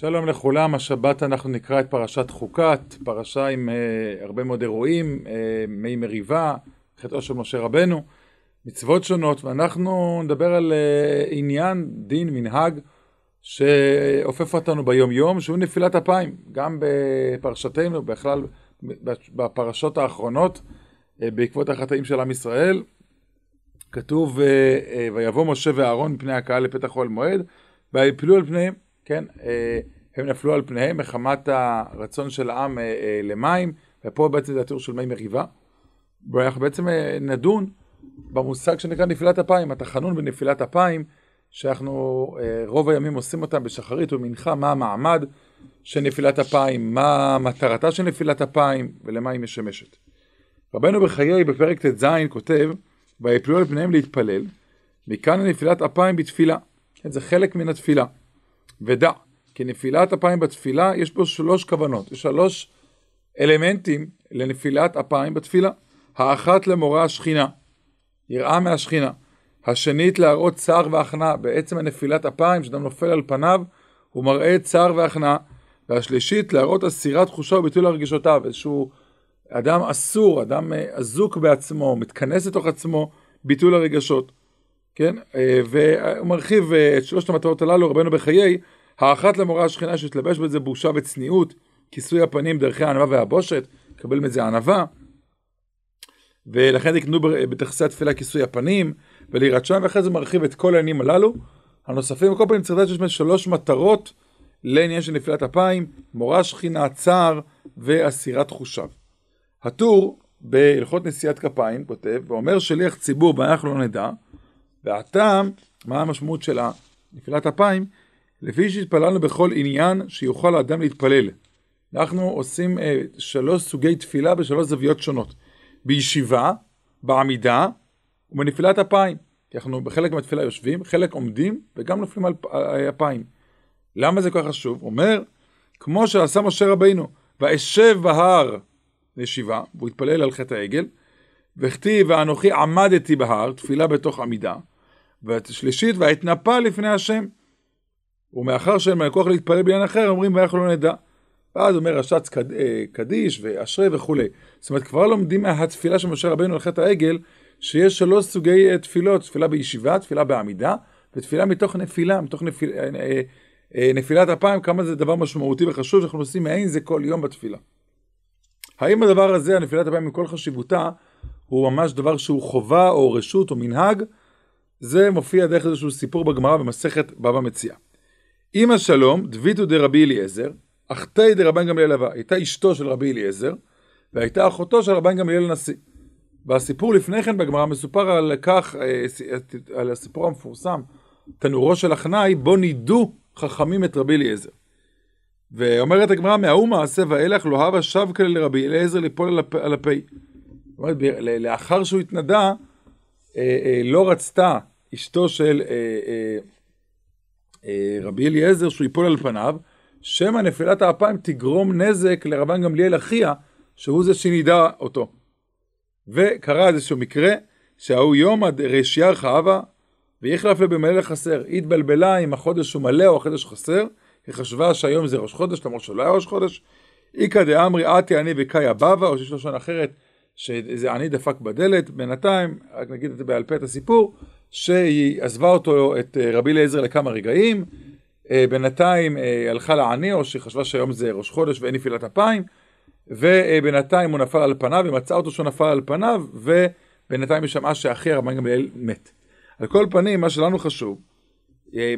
שלום לכולם, השבת אנחנו נקרא את פרשת חוקת, פרשה עם הרבה מאוד אירועים, מי מריבה, חטאו של משה רבנו, מצוות שונות, ואנחנו נדבר על עניין, דין, מנהג, שאופף אותנו ביום יום, שהוא נפילת אפיים, גם בפרשתנו, בכלל בפרשות האחרונות, בעקבות החטאים של עם ישראל, כתוב, ויבוא משה ואהרון מפני הקהל לפתח אוהל מועד, ויפלו על פניהם, כן, הם נפלו על פניהם מחמת הרצון של העם למים, ופה בעצם זה התיאור של מי מריבה, ואנחנו בעצם נדון במושג שנקרא נפילת אפיים, התחנון בנפילת אפיים, שאנחנו רוב הימים עושים אותם בשחרית ומנחה, מה המעמד של נפילת אפיים, מה מטרתה של נפילת אפיים, ולמה היא משמשת. רבנו בחיי בפרק ט"ז כותב, ויפלו על פניהם להתפלל, מכאן נפילת אפיים בתפילה, כן, זה חלק מן התפילה. ודע, כי נפילת אפיים בתפילה יש בו שלוש כוונות, יש שלוש אלמנטים לנפילת אפיים בתפילה. האחת למורה השכינה, יראה מהשכינה. השנית להראות צער והכנעה, בעצם הנפילת אפיים שאדם נופל על פניו, הוא מראה צער והכנעה. והשלישית להראות אסירת תחושה וביטול הרגישותיו, איזשהו אדם אסור, אדם אזוק בעצמו, מתכנס לתוך עצמו, ביטול הרגשות. כן, והוא מרחיב את שלושת המטרות הללו, רבנו בחיי, האחת למורה השכינה שהתלבש בזה בושה וצניעות, כיסוי הפנים דרכי הענווה והבושת, קבל מזה הענווה, ולכן תקנו בתכסי התפילה כיסוי הפנים, וליראת שם, ואחרי זה מרחיב את כל העניינים הללו, הנוספים, כל פעמים צריך לדעת שיש שלוש מטרות, לעניין של נפילת אפיים, מורה השכינה, צער, ואסירת תחושיו. הטור, בהלכות נשיאת כפיים, כותב, ואומר שליח ציבור, ואנחנו לא נדע, והטעם, מה המשמעות של נפילת אפיים, לפי שהתפללנו בכל עניין שיוכל האדם להתפלל. אנחנו עושים שלוש סוגי תפילה בשלוש זוויות שונות. בישיבה, בעמידה ובנפילת אפיים. כי אנחנו בחלק מהתפילה יושבים, חלק עומדים וגם נופלים על אפיים. למה זה כל כך חשוב? אומר, כמו שעשה משה רבינו, ואשב בהר לישיבה, והוא התפלל על חטא העגל, וכתיב ואנוכי עמדתי בהר, תפילה בתוך עמידה, ושלישית, והתנפל לפני השם, ומאחר שאין מה לכוח להתפלל בעניין אחר, אומרים, ואנחנו לא נדע. ואז אומר רש"ץ קדיש, ואשרי וכו'. זאת אומרת, כבר לומדים מהתפילה של משה רבנו על חטא העגל, שיש שלוש סוגי תפילות, תפילה בישיבה, תפילה בעמידה, ותפילה מתוך נפילה, נפילת אפיים, כמה זה דבר משמעותי וחשוב, שאנחנו עושים מעין זה כל יום בתפילה. האם הדבר הזה, הנפילת אפיים מכל חשיבותה, הוא ממש דבר שהוא חובה או רשות או מנהג, זה מופיע דרך איזשהו סיפור בגמרא במסכת בבא מציעא. אמא שלום, דביתו דרבי אליעזר, אחתי דרבן גמליאל אבה, הייתה אשתו של רבי אליעזר, והייתה אחותו של רבן גמליאל הנשיא. והסיפור לפני כן בגמרא מסופר על כך, על הסיפור המפורסם, תנורו של הכנאי, בו נידו חכמים את רבי אליעזר. ואומרת הגמרא, מההוא מעשה ואילך לא הבה שבקה לרבי אליעזר ליפול על הפי. זאת אומרת, לאחר שהוא התנדע, לא רצתה אשתו של רבי אליעזר שהוא ייפול על פניו, שמא נפילת האפיים תגרום נזק לרבן גמליאל אחיה, שהוא זה שנידע אותו. וקרה איזשהו מקרה, שההוא יום עד רשייר חאבה, ויחלף לה במלך חסר, היא התבלבלה עם החודש הוא מלא או החודש חסר, היא חשבה שהיום זה ראש חודש, למרות שלא היה ראש חודש, איקא דאמרי עתי אני וקאיה בבא, או שיש לשון אחרת, שזה אני דפק בדלת, בינתיים, נגיד את זה בעל פה את הסיפור, שהיא עזבה אותו, את רבי אליעזר לכמה רגעים, בינתיים הלכה לעני, או שהיא חשבה שהיום זה ראש חודש ואין נפילת אפיים, ובינתיים הוא נפל על פניו, ומצא אותו שהוא נפל על פניו, ובינתיים היא שמעה שאחי הרבן גמליאל מת. על כל פנים, מה שלנו חשוב,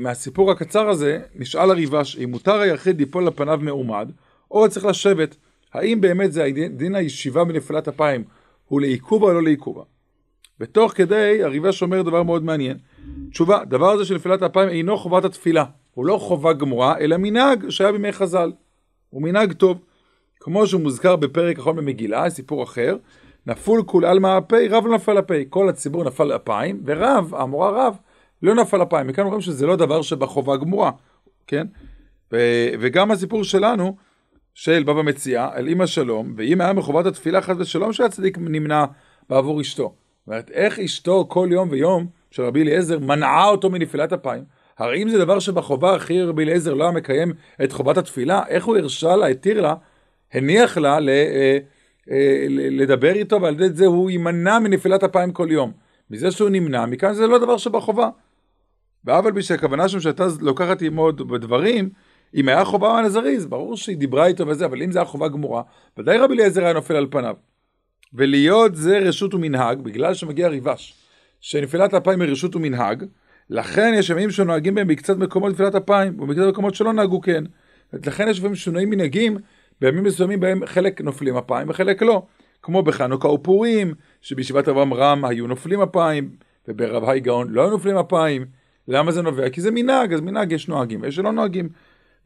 מהסיפור הקצר הזה, נשאל הריב"ש, אם מותר היחיד ליפול על פניו מעומד, או צריך לשבת, האם באמת זה דין הישיבה בנפילת אפיים, הוא לעיכובה או לא לעיכובה? ותוך כדי, הריב"ש אומר דבר מאוד מעניין. תשובה, דבר הזה של נפילת אפיים אינו חובת התפילה. הוא לא חובה גמורה, אלא מנהג שהיה בימי חז"ל. הוא מנהג טוב. כמו שהוא מוזכר בפרק אחרון במגילה, סיפור אחר, נפול כול עלמא אפי, רב לא נפל אפי. כל הציבור נפל אפיים, ורב, המורה רב, לא נפל אפיים. מכאן אומרים שזה לא דבר שבחובה גמורה. כן? וגם הסיפור שלנו, של בבא מציעא, אל אמא שלום, ואם היה מחובת התפילה חס ושלום שהצדיק נמנע בעבור אשתו. זאת אומרת, איך אשתו כל יום ויום של רבי אליעזר מנעה אותו מנפילת אפיים? הרי אם זה דבר שבחובה אחי רבי אליעזר לא מקיים את חובת התפילה, איך הוא הרשה לה, התיר לה, הניח לה לדבר איתו, ועל ידי זה הוא יימנע מנפילת אפיים כל יום. מזה שהוא נמנע, מכאן זה לא דבר שבחובה. ואבל בשכוונה שם שאתה לוקחת עם עוד בדברים, אם היה חובה הנזריז, ברור שהיא דיברה איתו וזה, אבל אם זה היה חובה גמורה, ודאי רבי אליעזר היה נופל על פניו. ולהיות זה רשות ומנהג, בגלל שמגיע ריבש, שנפילת אפיים היא רשות ומנהג, לכן יש ימים שנוהגים בהם בקצת מקומות נפילת אפיים, ובקצת מקומות שלא נהגו כן. לכן יש ימים שינויים מנהגים, בימים מסוימים בהם חלק נופלים אפיים וחלק לא. כמו בחנוכה ופורים, שבישיבת רבם רם היו נופלים אפיים, וברב ההיגאון לא היו נופלים אפיים. למה זה נובע? כי זה מנהג, אז מנהג יש נוהגים, יש שלא נוהגים.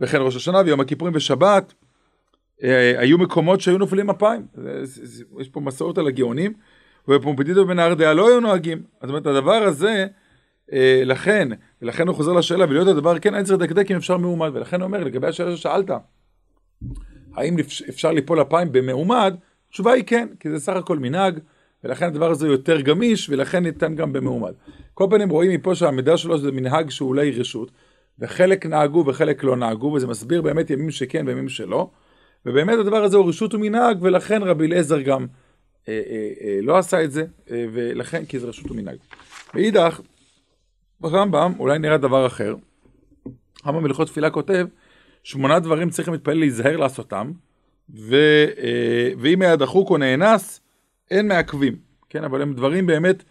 וכן ראש השנה ויום הכיפורים ושבת, היו מקומות שהיו נופלים אפיים. יש פה מסעות על הגאונים, ופומפידיתו ובנהר דעה לא היו נוהגים. זאת אומרת, הדבר הזה, לכן הוא חוזר לשאלה, ולהיות הדבר, כן, אין צריך דקדק אם אפשר מעומד, ולכן הוא אומר, לגבי השאלה ששאלת, האם אפשר ליפול אפיים במעומד, התשובה היא כן, כי זה סך הכל מנהג, ולכן הדבר הזה יותר גמיש, ולכן ניתן גם במעומד. כל פעמים רואים מפה שהמידע שלו זה מנהג שהוא אולי רשות, וחלק נהגו וחלק לא נהגו, וזה מסביר באמת ימים שכן וימים שלא, ובאמת הדבר הזה הוא רשות ומנהג, ולכן רבי אליעזר גם לא עשה את זה, ולכן כי זה רשות ומנהג. מאידך, ברמב"ם אולי נראה דבר אחר, הרמב"ם בהלכות תפילה כותב, 8 דברים צריכים להתפלל להיזהר לעשותם, ואם היה דחוק או נאנס, אין מעכבים, כן, אבל הם דברים באמת,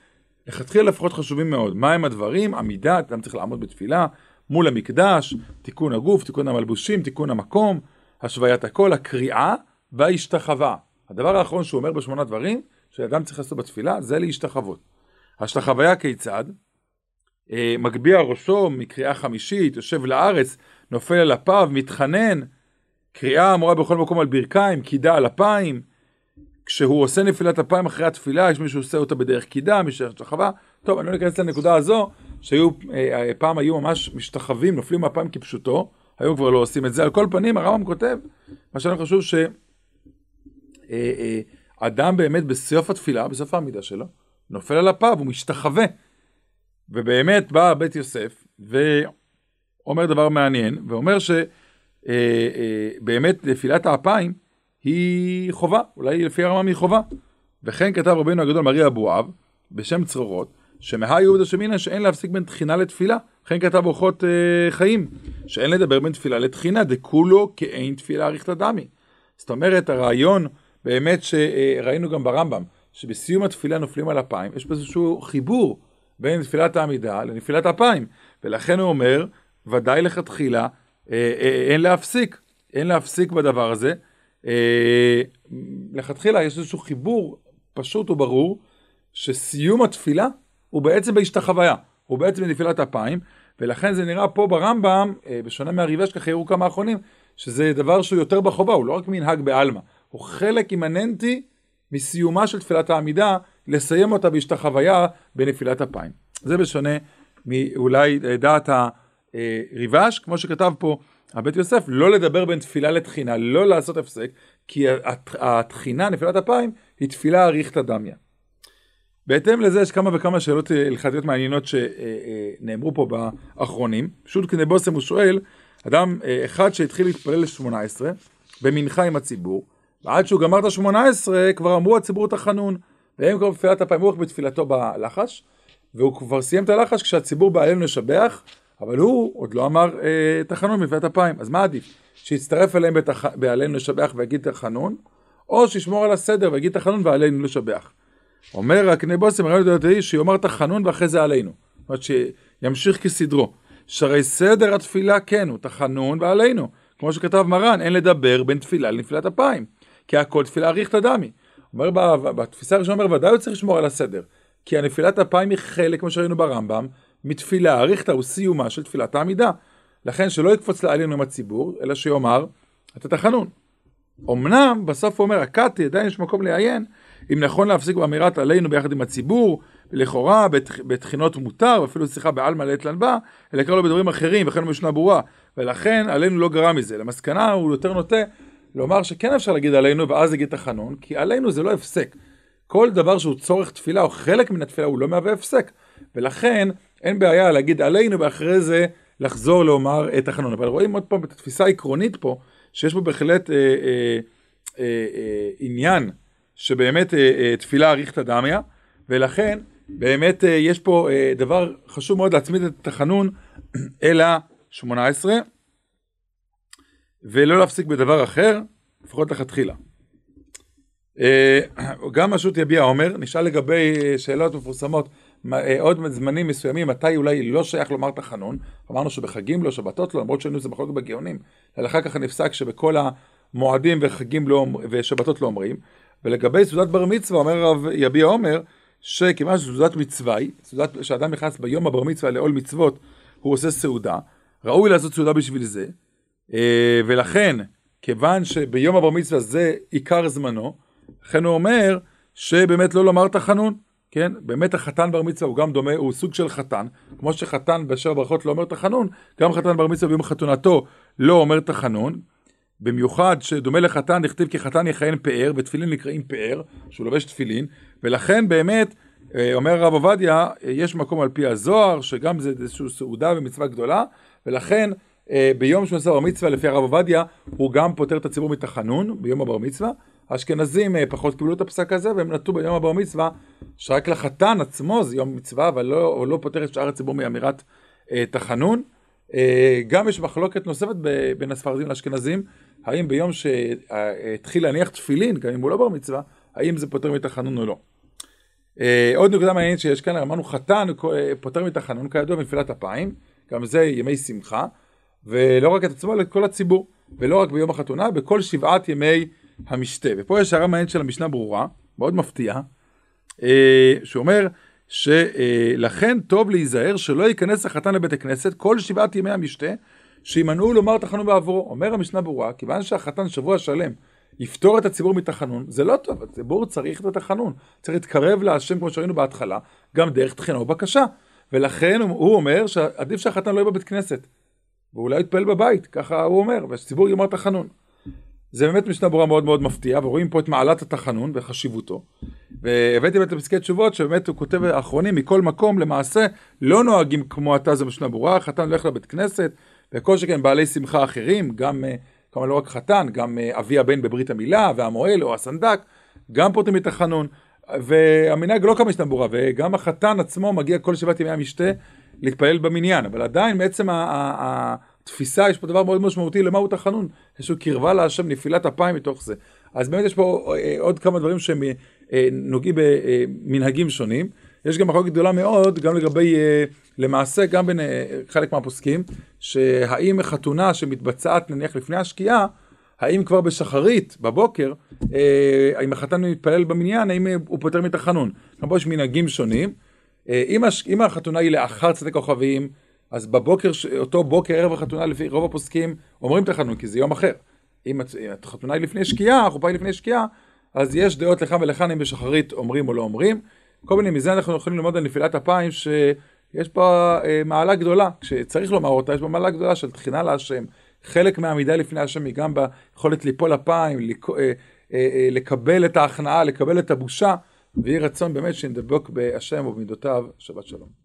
לכתחילה לפחות חשובים מאוד. מה הם הדברים? עמידה, אדם צריך לעמוד בתפילה, מול המקדש, תיקון הגוף, תיקון המלבושים, תיקון המקום, השוויית הכל, הקריאה וההשתחווה. הדבר האחרון שהוא אומר ב8 דברים, שאדם צריך לעשות בתפילה, זה להשתחוות. השתחוויה כיצד? מגביע ראשו מקריאה 50, יושב לארץ, נופל על אפיו, מתחנן, קריאה אמורה בכל מקום על ברכיים, קידה על אפיים, כשהוא עושה נפילת אפיים אחרי התפילה, יש מישהו עושה אותה בדרך קידה, מישהו השתחווה. טוב, אני לא ניכנס לנקודה הזו, פעם היו ממש משתחווים, נופלים מהפעם כפשוטו, היום כבר לא עושים את זה. על כל פנים, הרמב"ם כותב, מה שאני חושב שאדם באמת בסוף התפילה, בסוף העמידה שלו, נופל על אפיו, הוא משתחווה. ובאמת בא בית יוסף, ואומר דבר מעניין, ואומר שבאמת נפילת האפיים היא חובה, אולי לפי הרמב"ם היא חובה. וכן כתב רבנו הגדול מרי אבואב, בשם צרורות, שמהי יהודה שמינה שאין להפסיק בין תחינה לתפילה, וכן כתב אורחות חיים, שאין לדבר בין תפילה לתחינה, דקולו כאין תפילה אריכתא דמי. זאת אומרת, הרעיון באמת שראינו גם ברמב"ם, שבסיום התפילה נופלים על אפיים, יש איזשהו חיבור בין תפילת העמידה לנפילת אפיים, ולכן הוא אומר, ודאי לכתחילה, אין להפסיק, אין להפסיק בדבר הזה, לכתחילה יש איזשהו חיבור פשוט וברור, שסיום התפילה, הוא בעצם בהשתחוויה, הוא בעצם בנפילת אפיים, ולכן זה נראה פה ברמב"ם, בשונה מהריבש ככה יראו כמה האחרונים, שזה דבר שהוא יותר בחובה, הוא לא רק מנהג בעלמא, הוא חלק אימננטי מסיומה של תפילת העמידה, לסיים אותה בהשתחוויה בנפילת אפיים. זה בשונה מאולי דעת הריבש, כמו שכתב פה הבית יוסף, לא לדבר בין תפילה לתחינה, לא לעשות הפסק, כי התחינה, נפילת אפיים, היא תפילה אריכתא דמיא. בהתאם לזה יש כמה וכמה שאלות הלכתיות מעניינות שנאמרו פה באחרונים. פשוט כנראה בוסם הוא שואל, אדם אחד שהתחיל להתפלל ל-18, במנחה עם הציבור, ועד שהוא גמר את ה-18, כבר אמרו הציבור תחנון, והם כבר בתפילת אפיים, הוא בתפילתו בלחש, והוא כבר סיים את הלחש כשהציבור בא אלינו לשבח, אבל הוא עוד לא אמר תחנון בתפילת אפיים. אז מה עדיף? שיצטרף אליהם בעלינו לשבח ויגיד תחנון, או שישמור על הסדר ויגיד תחנון ועלינו לשבח. אומר הקנה בוסם, ראינו דעתי, שיאמר תחנון ואחרי זה עלינו. זאת אומרת שימשיך כסדרו. שהרי סדר התפילה כן הוא תחנון ועלינו. כמו שכתב מרן, אין לדבר בין תפילה לנפילת אפיים. כי הכל תפילה אריכתא דמיא. אומר בתפיסה הראשונה, אומר ודאי הוא צריך לשמור על הסדר. כי הנפילת אפיים היא חלק, כמו שראינו ברמב"ם, מתפילה אריכתא הוא סיומה של תפילת העמידה. לכן שלא יקפוץ לעלינו עם הציבור, אלא שיאמר, אתה תחנון. אמנם בסוף הוא אומר, הקטי, עדיין יש מקום לעיין, אם נכון להפסיק באמירת עלינו ביחד עם הציבור, לכאורה בתחינות מותר, ואפילו שיחה בעלמא לית לנבא, אלא קרא לו בדברים אחרים, וכן הוא משנה ברורה, ולכן עלינו לא גרע מזה. למסקנה הוא יותר נוטה לומר שכן אפשר להגיד עלינו, ואז להגיד תחנון, כי עלינו זה לא הפסק. כל דבר שהוא צורך תפילה, או חלק מן התפילה, הוא לא מהווה הפסק. ולכן אין בעיה להגיד עלינו, ואחרי זה לחזור לומר את החנון. אבל רואים עוד פעם את התפיסה העקרונית פה, שיש פה בהחלט עניין שבאמת תפילה אריכתא דמיא, ולכן באמת יש פה דבר חשוב מאוד להצמיד את החנון אל ה-18, ולא להפסיק בדבר אחר, לפחות לכתחילה. גם השו"ת יביע אומר, נשאל לגבי שאלות מפורסמות, עוד זמנים מסוימים, מתי אולי לא שייך לומר תחנון, אמרנו שבחגים לא, שבתות לא, למרות שהיינו זה מחלוקת בגאונים, אלא אחר כך נפסק שבכל המועדים וחגים לא, ושבתות לא אומרים, ולגבי סעודת בר מצווה, אומר הרב יביע אומר, שכיוון שסעודת מצווה, שאדם נכנס ביום הבר מצווה לעול מצוות, הוא עושה סעודה, ראוי לעשות סעודה בשביל זה, ולכן, כיוון שביום הבר מצווה זה עיקר זמנו, לכן הוא אומר שבאמת לא לומר תחנון, כן? באמת החתן בר מצווה הוא גם דומה, הוא סוג של חתן, כמו שחתן באשר ברכות לא אומר תחנון, גם חתן בר מצווה ביום חתונתו לא אומר תחנון, במיוחד שדומה לחתן נכתיב כי חתן יכהן פאר, ותפילין נקראים פאר, שהוא לובש תפילין, ולכן באמת, אומר הרב עובדיה, יש מקום על פי הזוהר, שגם זה איזושהי סעודה ומצווה גדולה, ולכן ביום שהוא עושה בר מצווה לפי הרב עובדיה, הוא גם פותר את הציבור מתחנון ביום הבר מצווה, האשכנזים פחות קיבלו את הפסק הזה, והם נטו ביום הבר מצווה, שרק לחתן עצמו זה יום מצווה, אבל לא פותר את שאר הציבור מאמירת תחנון. גם יש מחלוקת נוספת בין הספרדים לאשכנזים, האם ביום שהתחיל להניח תפילין, גם אם הוא לא בר מצווה, האם זה פותר מתחנון או לא. עוד נקודה מעניינת שיש כאן, אמרנו חתן פותר מתחנון, כידוע מנפילת אפיים, גם זה ימי שמחה, ולא רק את עצמו, אלא כל הציבור, ולא רק ביום החתונה, בכל 7 ימי המשתה. ופה יש הערה מעניינת של המשנה ברורה, מאוד מפתיעה, שאומר שלכן טוב להיזהר שלא ייכנס החתן לבית הכנסת כל 7 ימי המשתה, שימנעו לומר תחנון בעבורו. אומר המשנה ברורה, כיוון שהחתן שבוע שלם יפתור את הציבור מתחנון, זה לא טוב, הציבור צריך את התחנון, צריך להתקרב להשם כמו שראינו בהתחלה, גם דרך תחינה ובקשה. ולכן הוא אומר שעדיף שהחתן לא יהיה בבית כנסת, ואולי יתפלל בבית, ככה הוא אומר, והציבור יאמר תחנון. זה באמת משנה ברורה מאוד מאוד מפתיעה, ורואים פה את מעלת התחנון וחשיבותו. והבאתי באמת לפסקי תשובות, שבאמת הוא כותב האחרונים, מכל מקום למעשה לא נוהגים כמו אתה, זו משנה ברורה, חתן הולך לבית כנסת, וכל שכן בעלי שמחה אחרים, גם, כלומר לא רק חתן, גם אבי הבן בברית המילה, והמועל או הסנדק, גם פותחים מתחנון. והמנהג לא כמו משנה ברורה, וגם החתן עצמו מגיע כל 7 ימי המשתה להתפלל במניין, אבל עדיין בעצם תפיסה, יש פה דבר מאוד משמעותי למהו תחנון, איזשהו קרבה להשם, נפילת אפיים מתוך זה. אז באמת יש פה עוד כמה דברים שהם נוגעים במנהגים שונים. יש גם מחלוקת גדולה מאוד, גם לגבי, למעשה, גם בין חלק מהפוסקים, שהאם חתונה שמתבצעת נניח לפני השקיעה, האם כבר בשחרית, בבוקר, האם החתן מתפלל במניין, האם הוא פותר מתחנון. פה יש מנהגים שונים. אם החתונה היא לאחר צאת הכוכבים, אז בבוקר, אותו בוקר ערב החתונה, לפי רוב הפוסקים, אומרים תחנון, כי זה יום אחר. אם החתונה היא לפני שקיעה, החופה היא לפני שקיעה, אז יש דעות לכאן ולכאן, אם בשחרית אומרים או לא אומרים. כל מיני מזה אנחנו יכולים ללמוד על נפילת אפיים, שיש פה מעלה גדולה, כשצריך לומר אותה, יש פה מעלה גדולה של תחינה להשם. חלק מהעמידה לפני השם היא גם ביכולת ליפול אפיים, לקבל את ההכנעה, לקבל את הבושה, ויהי רצון באמת שנדבק בהשם ובמידותיו. שבת שלום.